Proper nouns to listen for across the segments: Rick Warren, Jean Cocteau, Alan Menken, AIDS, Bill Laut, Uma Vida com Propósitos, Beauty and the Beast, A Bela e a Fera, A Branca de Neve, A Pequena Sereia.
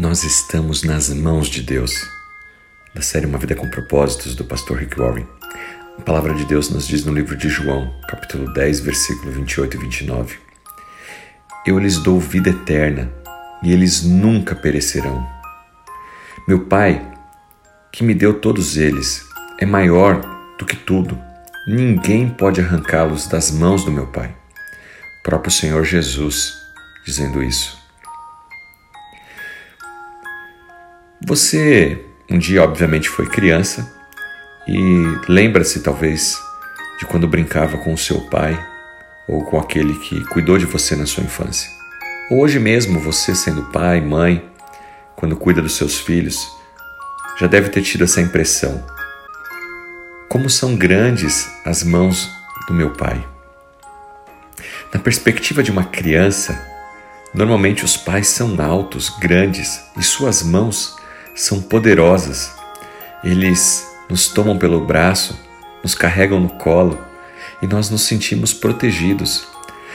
Nós estamos nas mãos de Deus. Da série Uma Vida com Propósitos, do pastor Rick Warren. A palavra de Deus nos diz no livro de João, capítulo 10, versículo 28 e 29. Eu lhes dou vida eterna, e eles nunca perecerão. Meu Pai, que me deu todos eles, é maior do que tudo. Ninguém pode arrancá-los das mãos do meu Pai. O próprio Senhor Jesus dizendo isso. Você um dia obviamente foi criança e lembra-se talvez de quando brincava com o seu pai ou com aquele que cuidou de você na sua infância. Ou hoje mesmo você sendo pai, mãe, quando cuida dos seus filhos, já deve ter tido essa impressão. Como são grandes as mãos do meu pai. Na perspectiva de uma criança, normalmente os pais são altos, grandes e suas mãos são poderosas. Eles nos tomam pelo braço, nos carregam no colo e nós nos sentimos protegidos.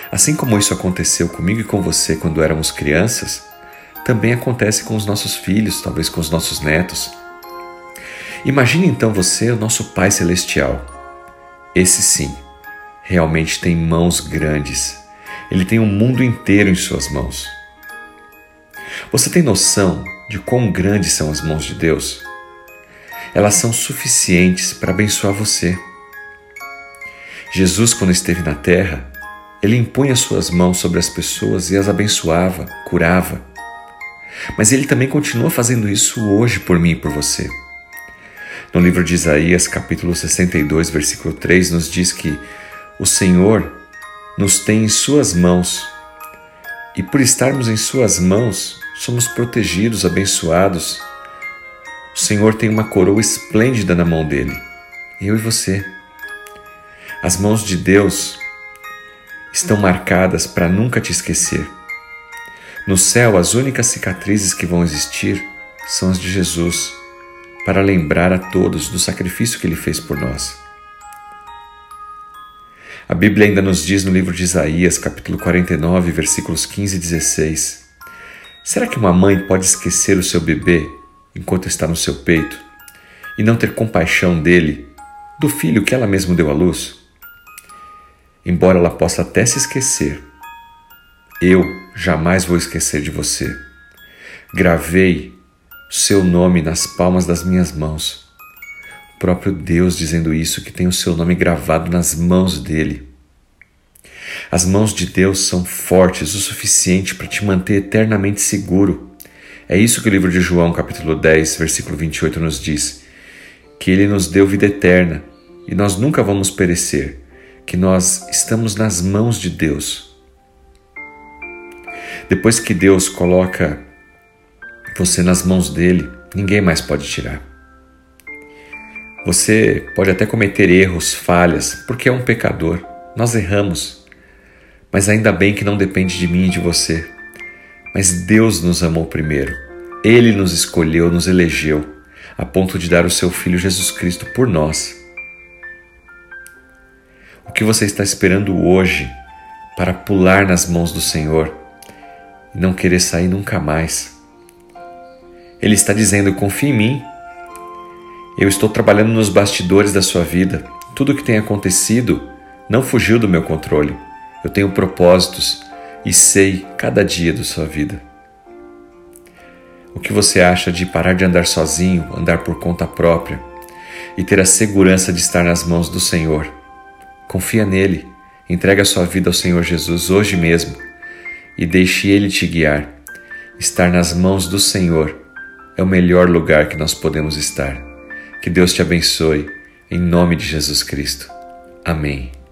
Assim como isso aconteceu comigo e com você quando éramos crianças, também acontece com os nossos filhos, talvez com os nossos netos. Imagine então você, o nosso Pai Celestial. Esse sim, realmente tem mãos grandes. Ele tem o mundo inteiro em suas mãos. Você tem noção de quão grandes são as mãos de Deus? Elas são suficientes para abençoar você. Jesus, quando esteve na terra, ele impunha suas mãos sobre as pessoas e as abençoava, curava. Mas ele também continua fazendo isso hoje por mim e por você. No livro de Isaías, capítulo 62, versículo 3, nos diz que o Senhor nos tem em suas mãos e por estarmos em suas mãos, somos protegidos, abençoados. O Senhor tem uma coroa esplêndida na mão dele, eu e você. As mãos de Deus estão marcadas para nunca te esquecer. No céu, as únicas cicatrizes que vão existir são as de Jesus, para lembrar a todos do sacrifício que ele fez por nós. A Bíblia ainda nos diz no livro de Isaías, capítulo 49, versículos 15 e 16. Será que uma mãe pode esquecer o seu bebê enquanto está no seu peito e não ter compaixão dele, do filho que ela mesma deu à luz? Embora ela possa até se esquecer, eu jamais vou esquecer de você. Gravei o seu nome nas palmas das minhas mãos. O próprio Deus dizendo isso, que tem o seu nome gravado nas mãos dele. As mãos de Deus são fortes o suficiente para te manter eternamente seguro. É isso que o livro de João, capítulo 10, versículo 28 nos diz, que ele nos deu vida eterna e nós nunca vamos perecer, que nós estamos nas mãos de Deus. Depois que Deus coloca você nas mãos dele, ninguém mais pode tirar. Você pode até cometer erros, falhas, porque é um pecador. Nós erramos, mas ainda bem que não depende de mim e de você. Mas Deus nos amou primeiro. Ele nos escolheu, nos elegeu, a ponto de dar o seu Filho Jesus Cristo por nós. O que você está esperando hoje para pular nas mãos do Senhor e não querer sair nunca mais? Ele está dizendo, confia em mim. Eu estou trabalhando nos bastidores da sua vida. Tudo o que tem acontecido não fugiu do meu controle. Eu tenho propósitos e sei cada dia da sua vida. O que você acha de parar de andar sozinho, andar por conta própria e ter a segurança de estar nas mãos do Senhor? Confia nele, entrega a sua vida ao Senhor Jesus hoje mesmo e deixe ele te guiar. Estar nas mãos do Senhor é o melhor lugar que nós podemos estar. Que Deus te abençoe, em nome de Jesus Cristo. Amém.